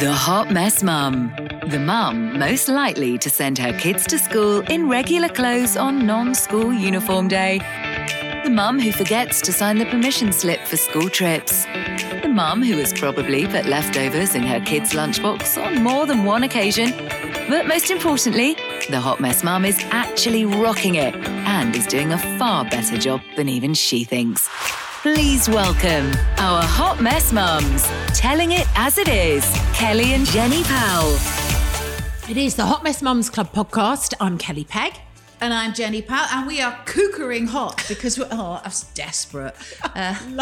The Hot Mess Mum. The mum most likely to send her kids to school in regular clothes on non-school uniform day. The mum who forgets to sign the permission slip for school trips. The mum who has probably put leftovers in her kids' lunchbox on more than one occasion. But most importantly, the Hot Mess Mum is actually rocking it and is doing a far better job than even she thinks. Please welcome our Hot Mess Mums, telling it as it is, Kelly and Jenny Powell. It is the Hot Mess Mums Club podcast. I'm Kelly Pegg. And I'm Jenny Powell, and we are cookering hot because we're I was desperate.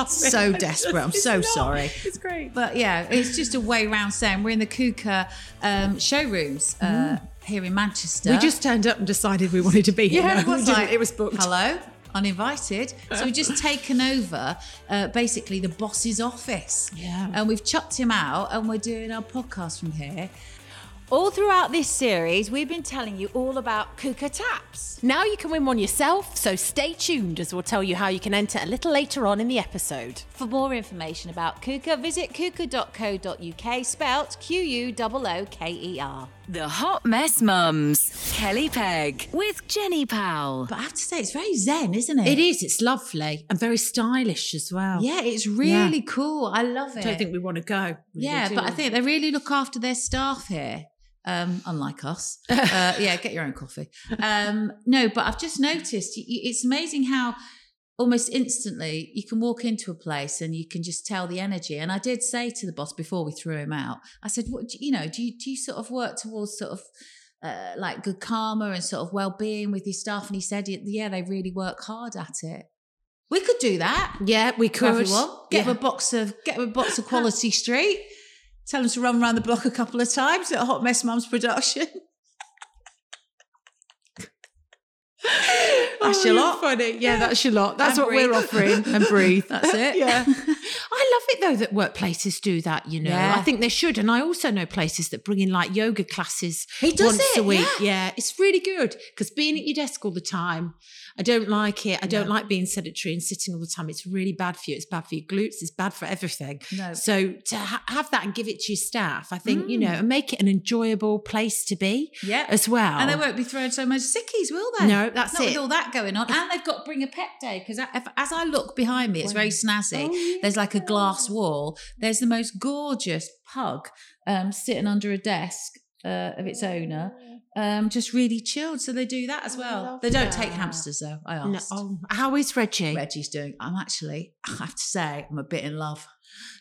So desperate. I'm so sorry. It's great. But yeah, it's just a way round saying we're in the Quooker showrooms here in Manchester. We just turned up and decided we wanted to be here. Yeah, it was booked. Hello. Uninvited. So we've just taken over basically the boss's office. Yeah. And we've chucked him out and we're doing our podcast from here. All throughout this series, we've been telling you all about Quooker taps. Now you can win one yourself, so stay tuned as we'll tell you how you can enter a little later on in the episode. For more information about Quooker, visit quooker.co.uk, spelt Quooker. The Hot Mess Mums, Kelly Pegg with Jenny Powell. But I have to say, it's very zen, isn't it? It is, it's lovely and very stylish as well. Yeah, it's really cool. I love it. I don't think we want to go. But I think they really look after their staff here. Unlike us. Get your own coffee. But I've just noticed it's amazing how almost instantly you can walk into a place and you can just tell the energy. And I did say to the boss before we threw him out, I said, do you sort of work towards sort of like good karma and sort of well-being with your staff? And he said, yeah, they really work hard at it. We could do that. Yeah, we could. Everyone. Get them a box of Quality Street. Tell them to run around the block a couple of times at Hot Mess Mums production. That's your lot. Funny. Yeah, that's your lot. That's and what breathe. We're offering. And breathe. That's it. Yeah. I love it, though, that workplaces do that, you know. Yeah. I think they should. And I also know places that bring in, like, yoga classes once a week. Yeah. It's really good because being at your desk all the time, I don't like it. I don't like being sedentary and sitting all the time. It's really bad for you. It's bad for your glutes. It's bad for everything. No. So to have that and give it to your staff, I think, and make it an enjoyable place to be as well. And they won't be throwing so much sickies, will they? No, that's it. With all that going on. And they've got Bring a Pet Day because as I look behind me, it's very snazzy. Oh, yeah. There's like a glass wall. There's the most gorgeous pug sitting under a desk of its owner. Just really chilled. So they do that as well. They don't take hamsters though, I asked. No. Oh, how is Reggie? Reggie's doing, I have to say, I'm a bit in love.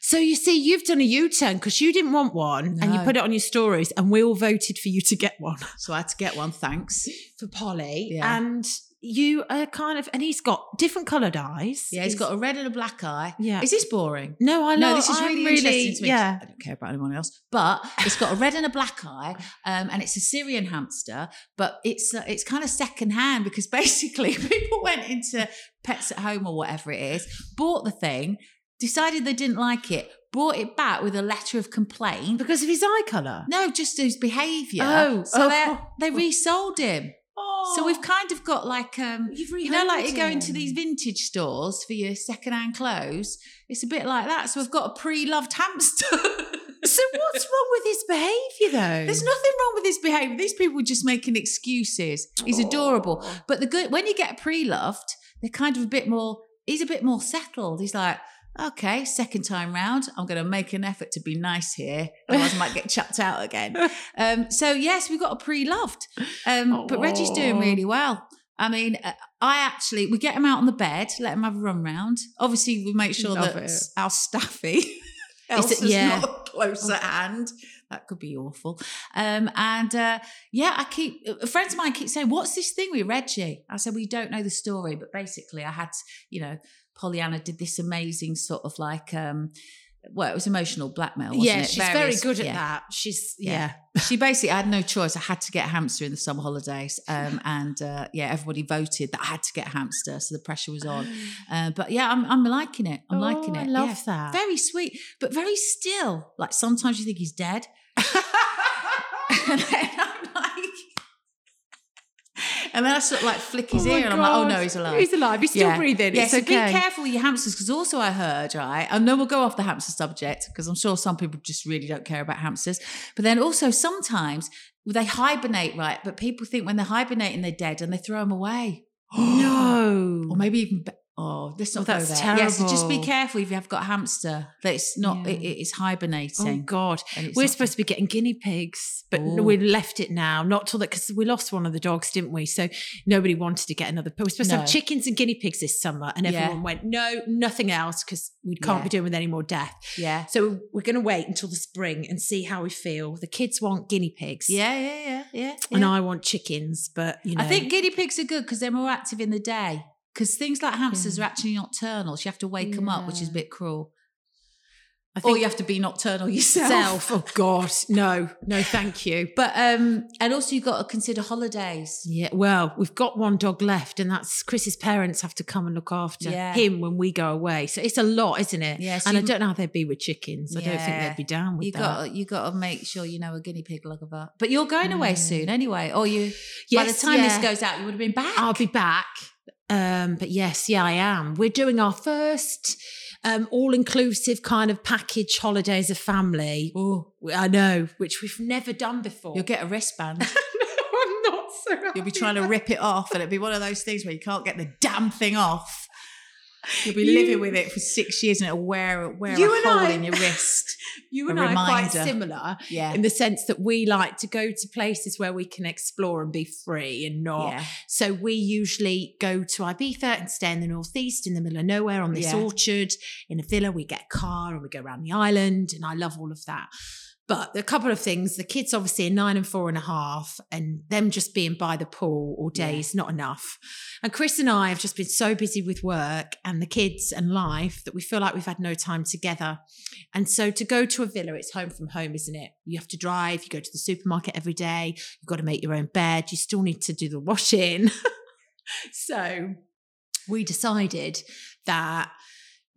So you see, you've done a U-turn because you didn't want one and you put it on your stories and we all voted for you to get one. So I had to get one, thanks. For Polly. Yeah. And you are and he's got different coloured eyes. Yeah, he's got a red and a black eye. Yeah. Is this boring? No, I know. No, this is really interesting to me. Yeah. I don't care about anyone else. But it's got a red and a black eye and it's a Syrian hamster, but it's kind of second hand because basically people went into Pets at Home or whatever it is, bought the thing, decided they didn't like it, brought it back with a letter of complaint. Because of his eye colour? No, just his behaviour. Oh. They resold him. Oh. So we've kind of got like, you go into these vintage stores for your second-hand clothes. It's a bit like that. So we've got a pre-loved hamster. So what's wrong with his behaviour, though? There's nothing wrong with his behaviour. These people are just making excuses. He's adorable. But when you get pre-loved, they're kind of a bit more, he's a bit more settled. He's like, okay, second time round, I'm going to make an effort to be nice here. Otherwise I might get chucked out again. So yes, we got a pre-loved. But Reggie's doing really well. I mean, we get him out on the bed, let him have a run round. Obviously, we make sure that our staffy, Elsa's not close at hand. That could be awful. Friends of mine keep saying, what's this thing with Reggie? I said, we don't know the story, but basically I had, Pollyanna did this amazing sort of it was emotional blackmail, wasn't it? She's very good at that. She basically had no choice. I had to get a hamster in the summer holidays. Everybody voted that I had to get a hamster. So the pressure was on. I'm liking it. I'm liking it. I love that. Very sweet, but very still. Like sometimes you think he's dead. And then I'm like... And then I sort of flick his ear and I'm like, oh no, he's alive. He's alive. He's still breathing. Yeah, so be careful with your hamsters, because also I heard, right, I know we'll go off the hamster subject because I'm sure some people just really don't care about hamsters. But then also sometimes they hibernate, right? But people think when they're hibernating, they're dead and they throw them away. No. Or maybe even... let's not go there. That's terrible. Yeah, so just be careful if you have got a hamster. That it's not, it's hibernating. Oh, God. We're supposed to be getting guinea pigs, but we've left it now. Not till that, because we lost one of the dogs, didn't we? So nobody wanted to get another. But we're supposed to have chickens and guinea pigs this summer. And everyone went, no, nothing else, because we can't be doing with any more death. Yeah. So we're going to wait until the spring and see how we feel. The kids want guinea pigs. Yeah. And I want chickens, but, I think guinea pigs are good because they're more active in the day. Because things like hamsters are actually nocturnal. So you have to wake them up, which is a bit cruel. Or you have to be nocturnal yourself. Oh, God. No, thank you. But, and also you've got to consider holidays. Yeah, well, we've got one dog left and that's Chris's parents have to come and look after him when we go away. So it's a lot, isn't it? Yeah, so I don't know how they'd be with chickens. I don't think they'd be down with that. You've got to make sure a guinea pig lug of that. But you're going away soon anyway. Or by the time this goes out, you would have been back. I'll be back. I am. We're doing our first all-inclusive kind of package holiday as a family. Oh, I know, which we've never done before. You'll get a wristband. No, I'm not so happy. You'll be trying to rip it off and it'll be one of those things where you can't get the damn thing off. You'll be living with it for 6 years and it'll wear a hole in your wrist. You and I are quite similar in the sense that we like to go to places where we can explore and be free and not. Yeah. So we usually go to Ibiza and stay in the northeast in the middle of nowhere on this orchard in a villa. We get a car and we go around the island and I love all of that. But a couple of things, the kids obviously are 9 and 4 and a half and them just being by the pool all day is not enough. And Chris and I have just been so busy with work and the kids and life that we feel like we've had no time together. And so to go to a villa, it's home from home, isn't it? You have to drive, you go to the supermarket every day, you've got to make your own bed, you still need to do the washing. So we decided that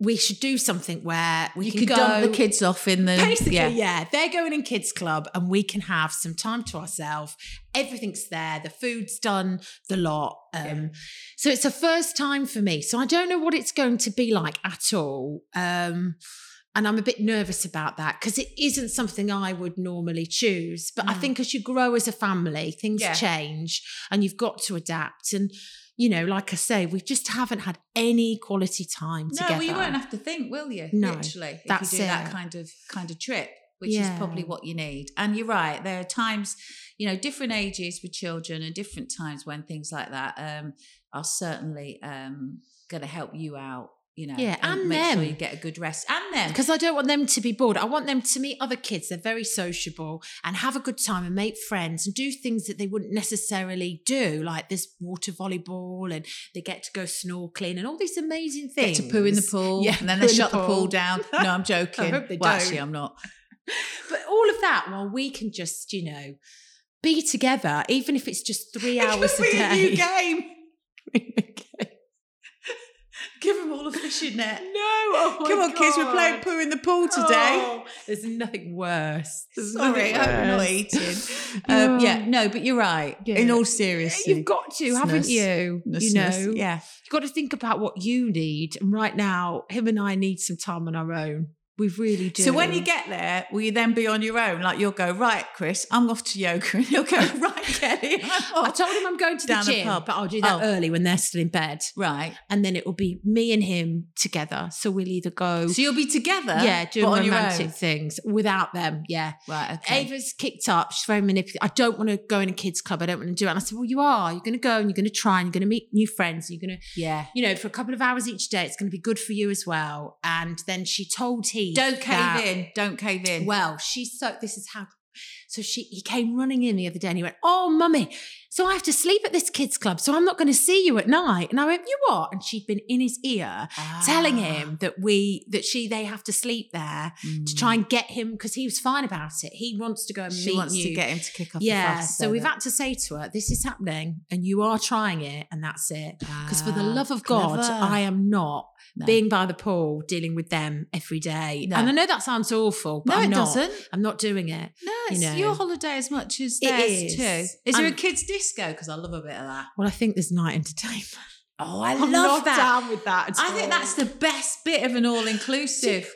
we should do something where we can go dump the kids off in the... Basically, they're going in kids club and we can have some time to ourselves. Everything's there. The food's done, the lot. So it's a first time for me. So I don't know what it's going to be like at all. And I'm a bit nervous about that because it isn't something I would normally choose. But I think as you grow as a family, things change and you've got to adapt. And like I say, we just haven't had any quality time together. No, well, you won't have to think, will you? No, literally, if you do that kind of trip, which is probably what you need. And you're right. There are times, different ages with children and different times when things like that are certainly going to help you out. And make sure you get a good rest. And them. Because I don't want them to be bored. I want them to meet other kids. They're very sociable and have a good time and make friends and do things that they wouldn't necessarily do, like this water volleyball and they get to go snorkeling and all these amazing things. Get to poo in the pool and then they shut the pool down. No, I'm joking. I hope they don't. Actually, I'm not. But all of that while we can just, be together, even if it's just 3 hours a day. A new game. Give them all a fishing net. Come on, kids, we're playing poo in the pool today. Oh, there's nothing worse. Sorry, I'm not eating. But you're right. Yeah. In all seriousness, you've got to, haven't you? You've got to think about what you need. And right now, him and I need some time on our own. We really do. So when you get there, will you then be on your own? Like, you'll go, right, Chris, I'm off to yoga. And you'll go, right, Kelly. I told him I'm going to the gym, but I'll do that early when they're still in bed. Right. And then it will be me and him together. So we'll either go. So you'll be together? Yeah, doing romantic things without them. Yeah. Right, okay. Ava's kicked up. She's very manipulative. I don't want to go in a kids club. I don't want to do it. And I said, well, you are. You're going to go and you're going to try and you're going to meet new friends. And you're going to, you know, for a couple of hours each day, it's going to be good for you as well. And then she told him, Don't cave in. Well, she's so, this is how, so he came running in the other day and he went, oh, mummy, so I have to sleep at this kids club, so I'm not going to see you at night. And I went, you what? And she'd been in his ear telling him that they have to sleep there to try and get him, because he was fine about it. He wants to go and meet you. She wants to get him to kick off the fuss. So we've had to say to her, this is happening and you are trying it and that's it. Because for the love of God, I am not. No. Being by the pool, dealing with them every day. No. And I know that sounds awful, but doesn't. I'm not doing it. No, it's your holiday as much as theirs too. Is there a kids' disco? Because I love a bit of that. Well, I think there's night entertainment. Oh, I'm love that. I'm not down with that at all. I think that's the best bit of an all-inclusive.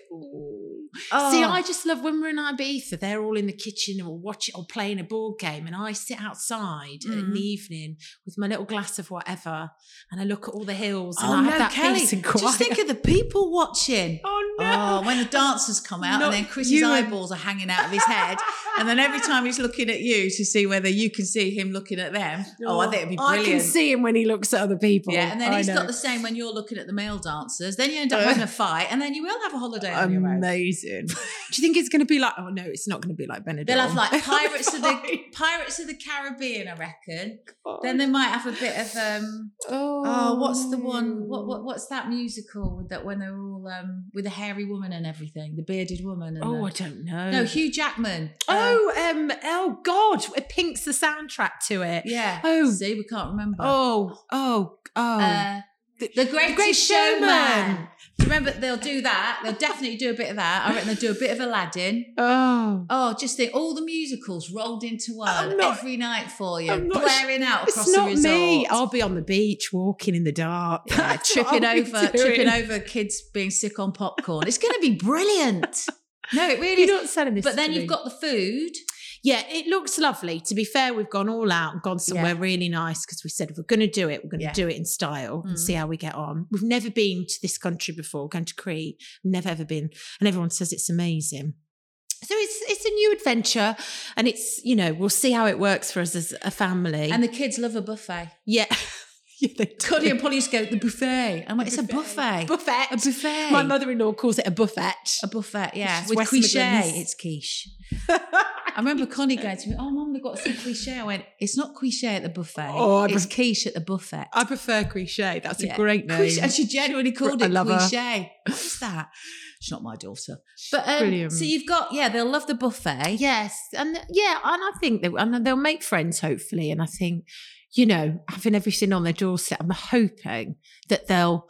See, I just love when we're in Ibiza, they're all in the kitchen or watch it or playing a board game, and I sit outside in the evening with my little glass of whatever and I look at all the hills and I have that peace and quiet. Just think of the people watching. Oh no. Oh, when the dancers come out and then Chris's eyeballs are hanging out of his head and then every time he's looking at you to see whether you can see him looking at them. Oh, I think it'd be brilliant. I can see him when he looks at other people. Yeah, and then he's got the same when you're looking at the male dancers. Then you end up having a fight and then you will have a holiday on your own. Amazing. Do you think it's going to be like? Oh no, it's not going to be like Benidorm. They'll have like Pirates of the Caribbean, I reckon. God. Then they might have a bit of what's the one? What's that musical with that when they're all with the hairy woman and everything, the bearded woman? And I don't know. No, Hugh Jackman. Pink's the soundtrack to it. Yeah. Oh, see, we can't remember. The Greatest Showman. Remember, they'll do that. They'll definitely do a bit of that. I reckon they'll do a bit of Aladdin. Just think all the musicals rolled into one every night for you. Blaring out across the resort. It's not me. I'll be on the beach, walking in the dark, tripping over kids being sick on popcorn. It's going to be brilliant. No, it really is. You're not selling this. But then you've got the food. Yeah, it looks lovely. To be fair, we've gone all out and gone somewhere really nice because we said if we're going to do it, we're going to do it in style and see how we get on. We've never been to this country before, going to Crete, never ever been. And everyone says it's amazing. So it's a new adventure and it's, you know, we'll see how it works for us as a family. And the kids love a buffet. Yeah. Connie and Polly used to go, the buffet. I'm like, it's a buffet. Buffet. A buffet. My mother-in-law calls it a buffet. A buffet, yeah. It's with quiche. It's quiche. I remember Connie going to me, oh, Mum, they've got some quiche. I went, it's not quiche at the buffet. It's quiche at the buffet. I prefer quiche. That's a great name. Quiche. And she genuinely called it quiche. What's that? She's not my daughter. But brilliant. So you've got, they'll love the buffet. Yes. And I think they'll make friends, hopefully. And I think, you know, having everything on their doorstep, I'm hoping that they'll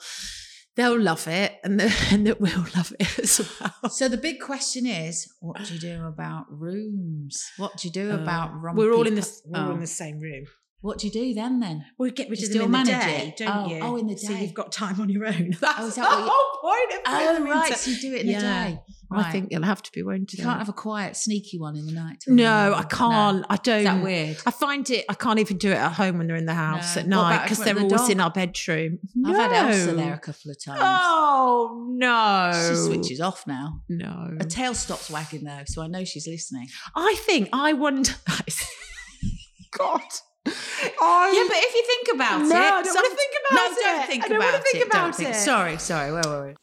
love it and that we'll love it as well. So the big question is, what do you do about rooms? What do you do about room? We're all in the same room. What do you do then? Well, get rid of them in the day, don't you? Oh, in the day. So you've got time on your own. That's the whole point of it. Oh, right, so you do it in the day. Right. I think you'll have to be wearing to. You can't have a quiet, sneaky one in the night. No, I can't. No. I don't. Is that weird? I find it, I can't even do it at home when they're in the house at night because they're always in our bedroom. No. I've had Elsa there a couple of times. Oh, no. She switches off now. No. Her tail stops wagging though, so I know she's listening. I wonder. God. But if you think about it. No, I don't want to think about it. Sorry, where were we?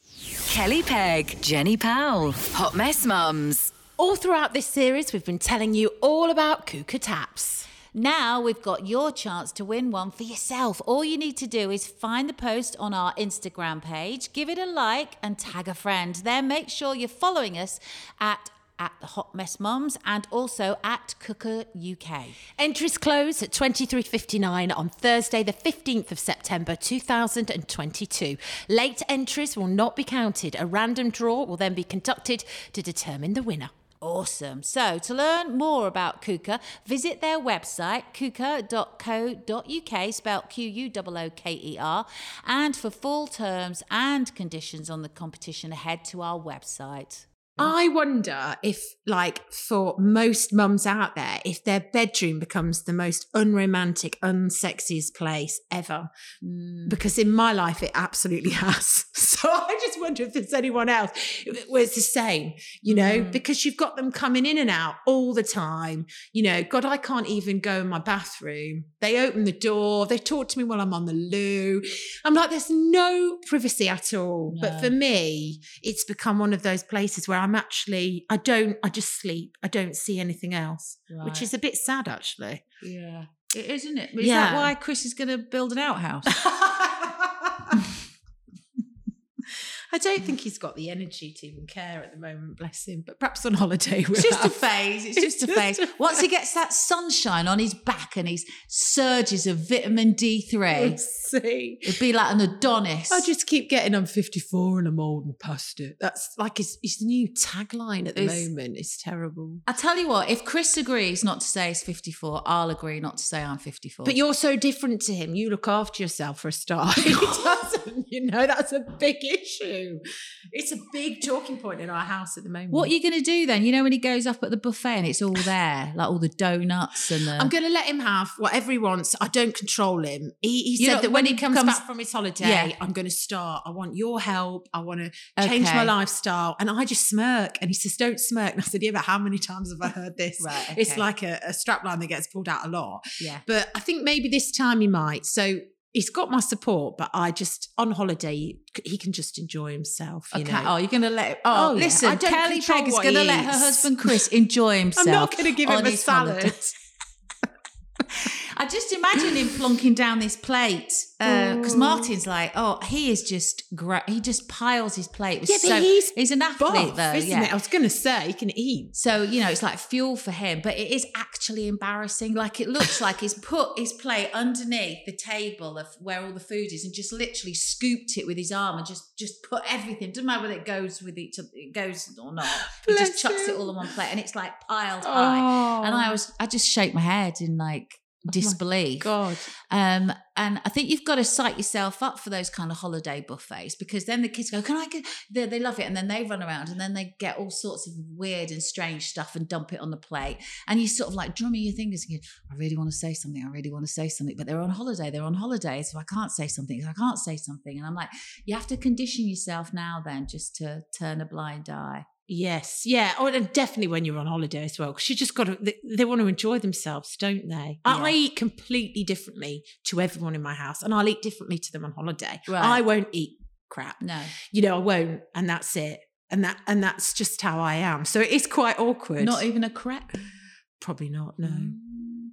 Kelly Pegg, Jenny Powell, Hot Mess Mums. All throughout this series, we've been telling you all about Quooker taps. Now we've got your chance to win one for yourself. All you need to do is find the post on our Instagram page, give it a like and tag a friend. Then make sure you're following us at the Hot Mess Mums and also at Quooker UK. Entries close at 23.59 on Thursday the 15th of September 2022. Late entries will not be counted. A random draw will then be conducted to determine the winner. Awesome. So to learn more about Quooker, visit their website, quooker.co.uk, spelled Quooker. And for full terms and conditions on the competition, head to our website. I wonder if, like, for most mums out there, if their bedroom becomes the most unromantic, unsexiest place ever. Because in my life, it absolutely has. So I just wonder if there's anyone else where it's the same, you know, because you've got them coming in and out all the time. You know, God, I can't even go in my bathroom. They open the door. They talk to me while I'm on the loo. I'm like, there's no privacy at all. No. But for me, it's become one of those places where I'm actually, I just sleep. I don't see anything else, right. Which is a bit sad, actually. Yeah. It is, isn't it? Is that why Chris is going to build an outhouse? I don't think he's got the energy to even care at the moment, bless him. But perhaps on holiday. It's just a phase. It's just a phase. Once he gets that sunshine on his back and his surges of vitamin D3, we'll see. It'd be like an Adonis. I just keep getting, I'm 54 and I'm old and past it. That's like his new tagline at the moment. It's terrible. I tell you what, if Chris agrees not to say he's 54, I'll agree not to say I'm 54. But you're so different to him. You look after yourself for a start. He doesn't, you know, that's a big issue. It's a big talking point in our house at the moment. What are you going to do then? You know, when he goes up at the buffet and it's all there, like all the donuts and the... I'm going to let him have whatever he wants. I don't control him. He said that when he comes back from his holiday, I'm going to start. I want your help. I want to change my lifestyle. And I just smirk. And he says, don't smirk. And I said, yeah, but how many times have I heard this? Right, okay. It's like a strapline that gets pulled out a lot. Yeah. But I think maybe this time he might. So... he's got my support, but I just, on holiday, he can just enjoy himself. You know? Oh, you're going to let him. Oh, listen, yeah. Kelly Pegg is going to let her husband Chris enjoy himself. I'm not going to give him a salad. I just imagine him plonking down this plate because Martin's like, oh, he is just great. He just piles his plate. With he's an athlete though, isn't it? I was going to say he can eat. So, you know, it's like fuel for him, but it is actually embarrassing. Like it looks like he's put his plate underneath the table of where all the food is and just literally scooped it with his arm and just put everything. Doesn't matter whether it goes with each other, it goes or not. He just chucks it all on one plate and it's like piled high. And I just shake my head in like, disbelief. Oh my God. And I think you've got to psych yourself up for those kind of holiday buffets because then the kids go, can I get, they love it. And then they run around and then they get all sorts of weird and strange stuff and dump it on the plate. And you sort of like drumming your fingers and you, I really want to say something. But they're on holiday. So I can't say something. And I'm like, you have to condition yourself now then just to turn a blind eye. Yes, yeah. Oh, and definitely when you're on holiday as well, because you just got to, they want to enjoy themselves, don't they? Yeah. I eat completely differently to everyone in my house, and I'll eat differently to them on holiday. Right. I won't eat crap. No. You know, I won't, and that's it. And that's just how I am. So it is quite awkward. Not even a crepe? Probably not, no.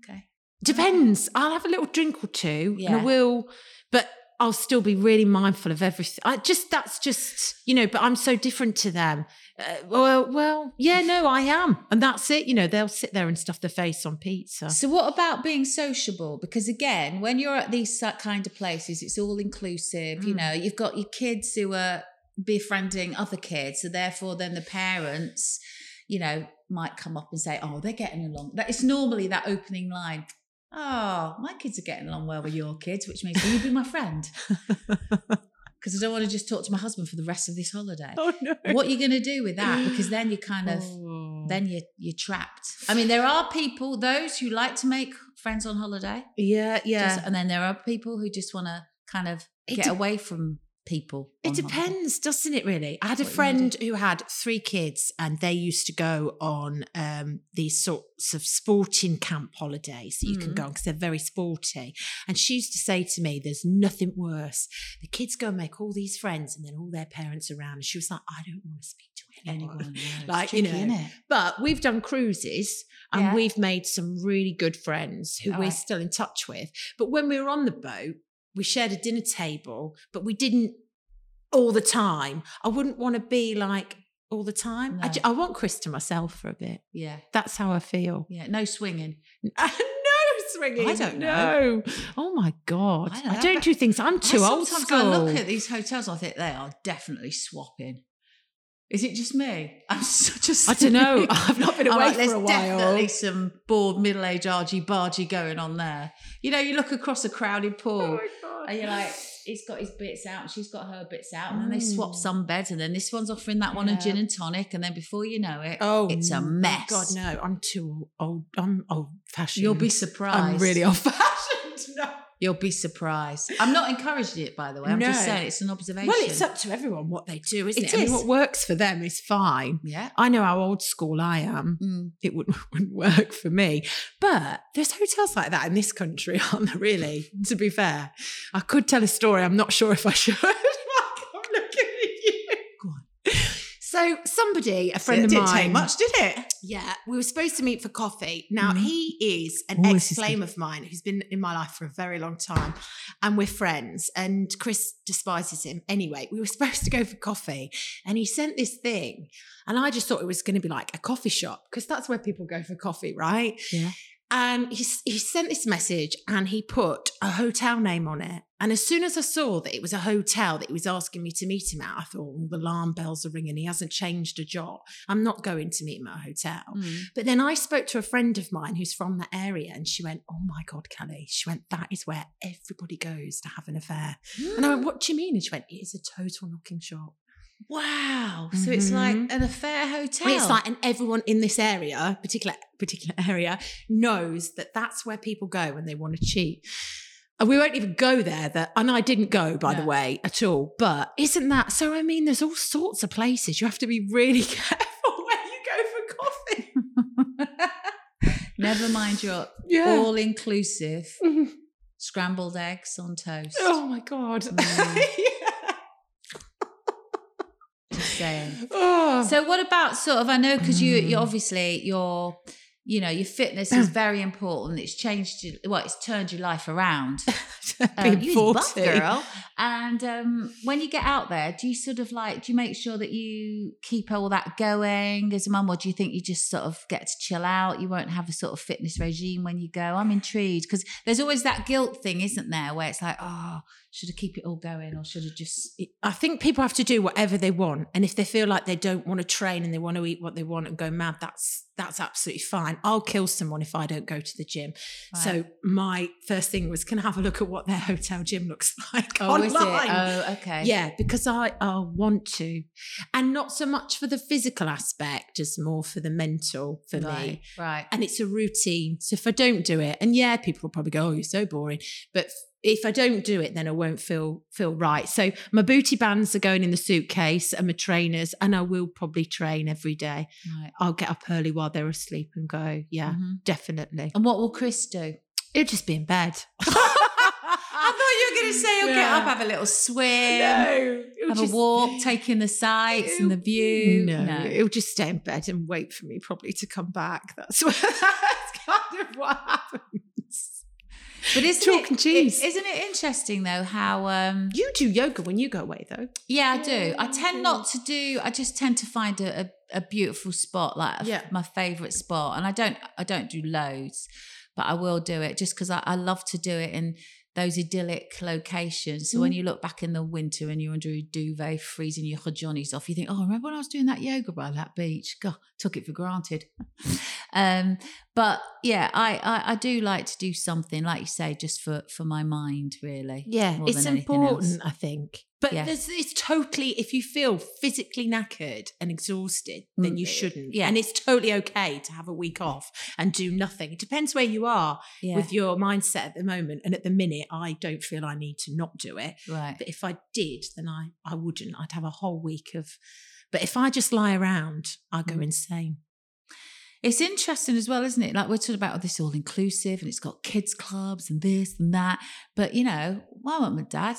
Okay. Depends. I'll have a little drink or two, and I will, but... I'll still be really mindful of everything. But I'm so different to them. I am. And that's it. You know, they'll sit there and stuff their face on pizza. So what about being sociable? Because again, when you're at these kind of places, it's all inclusive. Mm. You know, you've got your kids who are befriending other kids. So therefore then the parents, you know, might come up and say, oh, they're getting along. It's normally that opening line. Oh, my kids are getting along well with your kids, which means will you be my friend? Because I don't want to just talk to my husband for the rest of this holiday. Oh, no. What are you going to do with that? Because then you're kind of, then you're trapped. I mean, there are people, those who like to make friends on holiday. Yeah, yeah. And then there are people who just want to kind of get away from people. It depends, doesn't it, really? I had a friend who had 3 kids and they used to go on these sorts of sporting camp holidays that you can go on because they're very sporty. And she used to say to me, there's nothing worse. The kids go and make all these friends and then all their parents around. And she was like, I don't want to speak to anyone. Like, tricky, you know. But we've done cruises and we've made some really good friends who we're still in touch with. But when we were on the boat, we shared a dinner table, but we didn't all the time. I wouldn't want to be like all the time. No. I want Chris to myself for a bit. Yeah. That's how I feel. Yeah. No swinging. I don't know. Oh my God. I don't do things. I'm too old school. Sometimes I look at these hotels, I think they are definitely swapping. Is it just me? I'm such a... I don't know. I've not been away for a while. There's definitely some bored middle-aged argy-bargy going on there. You know, you look across a crowded pool and you're like, he's got his bits out and she's got her bits out, and then they swap some beds, and then this one's offering that one a gin and tonic, and then before you know it, it's a mess. God, no, I'm too old. I'm old-fashioned. You'll be surprised. I'm really old-fashioned. No. You'll be surprised. I'm not encouraging it, by the way. I'm just saying it's an observation. Well, it's up to everyone what they do, isn't it? I mean, what works for them is fine. Yeah. I know how old school I am. Mm. It wouldn't work for me. But there's hotels like that in this country, aren't there, really? To be fair. I could tell a story. I'm not sure if I should. I'm looking at you. Go on. So somebody, a friend of mine. It didn't take much, did it? Yeah. We were supposed to meet for coffee. Now, he is an ex-flame of mine who's been in my life for a very long time. And we're friends. And Chris despises him. Anyway, we were supposed to go for coffee. And he sent this thing. And I just thought it was going to be like a coffee shop, because that's where people go for coffee, right? Yeah. And he sent this message and he put a hotel name on it. And as soon as I saw that it was a hotel that he was asking me to meet him at, I thought, oh, the alarm bells are ringing. He hasn't changed a job. I'm not going to meet him at a hotel. Mm. But then I spoke to a friend of mine who's from that area, and she went, oh my God, Kelly. She went, that is where everybody goes to have an affair. Mm. And I went, what do you mean? And she went, it is a total knocking shop. Wow. Mm-hmm. So it's like an affair hotel. It's like, and everyone in this area, particular area, knows that that's where people go when they want to cheat. And we won't even go there. And I didn't go, by the way, at all. But isn't that... So, I mean, there's all sorts of places. You have to be really careful where you go for coffee. Never mind your all-inclusive scrambled eggs on toast. Oh, my God. Mm. So what about sort of, I know, because you obviously your fitness is very important. It's changed you, well, it's turned your life around. Being 40. Buff girl. And when you get out there, do you sort of like, do you make sure that you keep all that going as a mum, or do you think you just sort of get to chill out? You won't have a sort of fitness regime when you go? I'm intrigued, because there's always that guilt thing, isn't there, where it's like, oh, should I keep it all going, or should I just... I think people have to do whatever they want, and if they feel like they don't want to train and they want to eat what they want and go mad, that's absolutely fine. I'll kill someone if I don't go to the gym. Right. So my first thing was, can I have a look at what their hotel gym looks like online? Oh, okay. Yeah, because I want to. And not so much for the physical aspect as more for the mental for me. Right. And it's a routine. So if I don't do it, and yeah, people will probably go, oh, you're so boring. But if I don't do it, then I won't feel right. So my booty bands are going in the suitcase and my trainers, and I will probably train every day. Right. I'll get up early while they're asleep and go, definitely. And what will Chris do? He'll just be in bed. I thought you were going to say he'll get up, have a little swim, have a walk, take in the sights and the view. No, he'll just stay in bed and wait for me probably to come back. That's kind of what happens. But isn't it interesting though how you do yoga when you go away though? Yeah, I do. I tend not to do. I just tend to find a beautiful spot, like my favourite spot, and I don't do loads, but I will do it just because I love to do it in those idyllic locations. So when you look back in the winter and you're under a duvet freezing your johnnies off, you think, oh, remember when I was doing that yoga by that beach? God, took it for granted. But yeah, I do like to do something, like you say, just for my mind, really. Yeah, it's important, I think. But it's totally, if you feel physically knackered and exhausted, then you shouldn't. Yeah. And it's totally okay to have a week off and do nothing. It depends where you are with your mindset at the moment. And at the minute, I don't feel I need to not do it. Right. But if I did, then I wouldn't. I'd have a whole week of, but if I just lie around, I'll go insane. It's interesting as well, isn't it? Like we're talking about this all-inclusive and it's got kids clubs and this and that. But, you know, my mum and dad...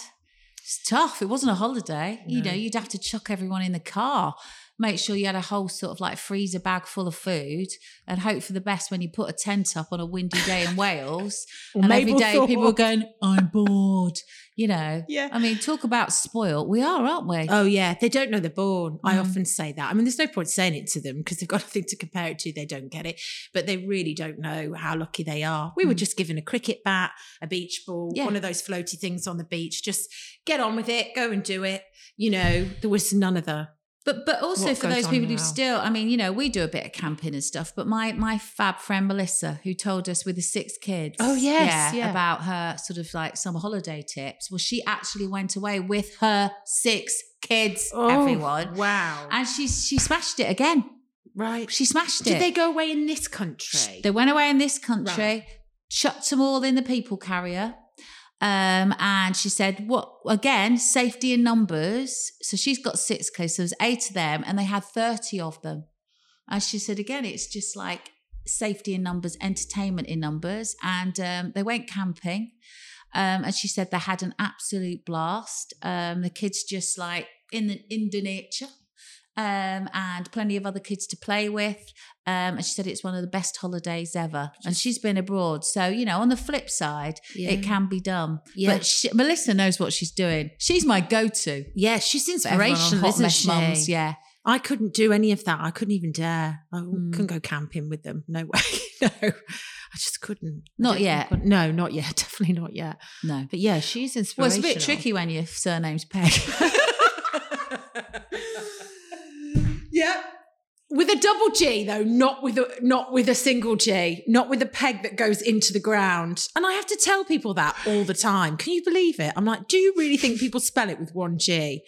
It's tough. It wasn't a holiday. No. You know, you'd have to chuck everyone in the car, make sure you had a whole sort of like freezer bag full of food and hope for the best when you put a tent up on a windy day in Wales. Well, and every day people were going, I'm bored, you know. Yeah. I mean, talk about spoiled. We are, aren't we? Oh, yeah. They don't know they're born. I often say that. I mean, there's no point saying it to them because they've got nothing to compare it to. They don't get it. But they really don't know how lucky they are. We were just given a cricket bat, a beach ball, one of those floaty things on the beach. Just get on with it. Go and do it. You know, there was none of the But also for those people who still, I mean, you know, we do a bit of camping and stuff, but my fab friend Melissa, who told us with the 6 kids, oh yes, yeah, about her sort of like summer holiday tips, well, she actually went away with her 6 kids, everyone. Wow. And she smashed it again. Right. She smashed it. Did they go away in this country? They went away in this country, right. Chucked them all in the people carrier. And she said, what, again, safety in numbers. So she's got 6 kids, so there's 8 of them, and they had 30 of them. And she said, again, it's just like safety in numbers, entertainment in numbers. And they went camping. And she said they had an absolute blast. The kids just like in the nature. And plenty of other kids to play with. And she said it's one of the best holidays ever. And she's been abroad. So, you know, on the flip side, it can be done. Yeah. But Melissa knows what she's doing. She's my go-to. Yeah, she's inspirational, isn't she? Mums, yeah. I couldn't do any of that. I couldn't even dare. I couldn't go camping with them. No way. No, I just couldn't. Not yet. No, not yet. Definitely not yet. No. But yeah, she's inspirational. Well, it's a bit tricky when your surname's Pegg. Yeah, with a double G though, not with a single G, not with a peg that goes into the ground. And I have to tell people that all the time. Can you believe it? I'm like, do you really think people spell it with one G?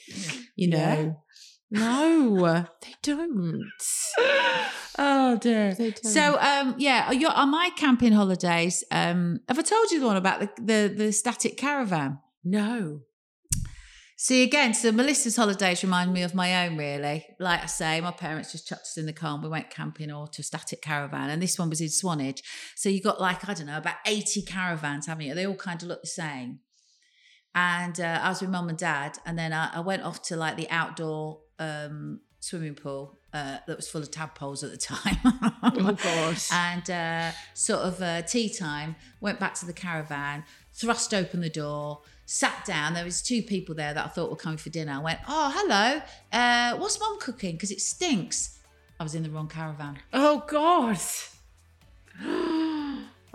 You know, no, they don't. Oh dear, they don't. So yeah, on my camping holidays, have I told you the one about the static caravan? No. See, again, so Melissa's holidays remind me of my own, really. Like I say, my parents just chucked us in the car and we went camping or to a static caravan. And this one was in Swanage. So you got like, I don't know, about 80 caravans, haven't you? They all kind of look the same. And I was with mum and dad. And then I went off to like the outdoor swimming pool that was full of tadpoles at the time. Oh, my gosh. And tea time, went back to the caravan, thrust open the door, sat down. There was 2 people there that I thought were coming for dinner. I went, oh, hello. What's mum cooking? Because it stinks. I was in the wrong caravan. Oh, God.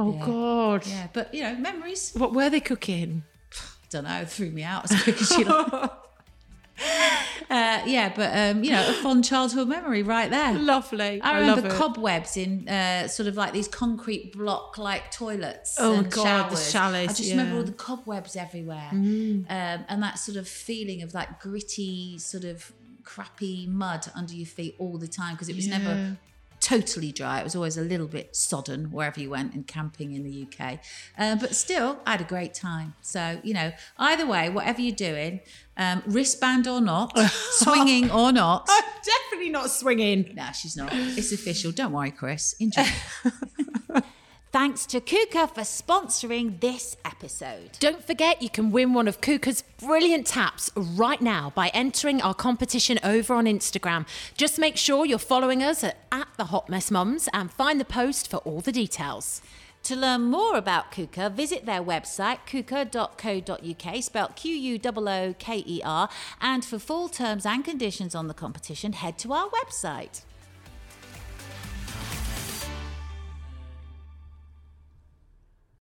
God. Yeah, but, you know, memories. What were they cooking? I don't know. Threw me out as quick as you like. Yeah, but, you know, a fond childhood memory right there. Lovely. I remember cobwebs in sort of like these concrete block-like toilets. Oh, and God, showers. The shallows. I just remember all the cobwebs everywhere. Mm. And that sort of feeling of like gritty, sort of crappy mud under your feet all the time because it was never totally dry. It was always a little bit sodden wherever you went and camping in the UK. But still, I had a great time. So, you know, either way, whatever you're doing, wristband or not, swinging or not. I'm definitely not swinging. No, she's not. It's official. Don't worry, Chris. Enjoy. Thanks to Quooker for sponsoring this episode. Don't forget you can win one of Quooker's brilliant taps right now by entering our competition over on Instagram. Just make sure you're following us at the Hot Mess Mums and find the post for all the details. To learn more about Quooker, visit their website, quooker.co.uk, spelled Quooker. And for full terms and conditions on the competition, head to our website.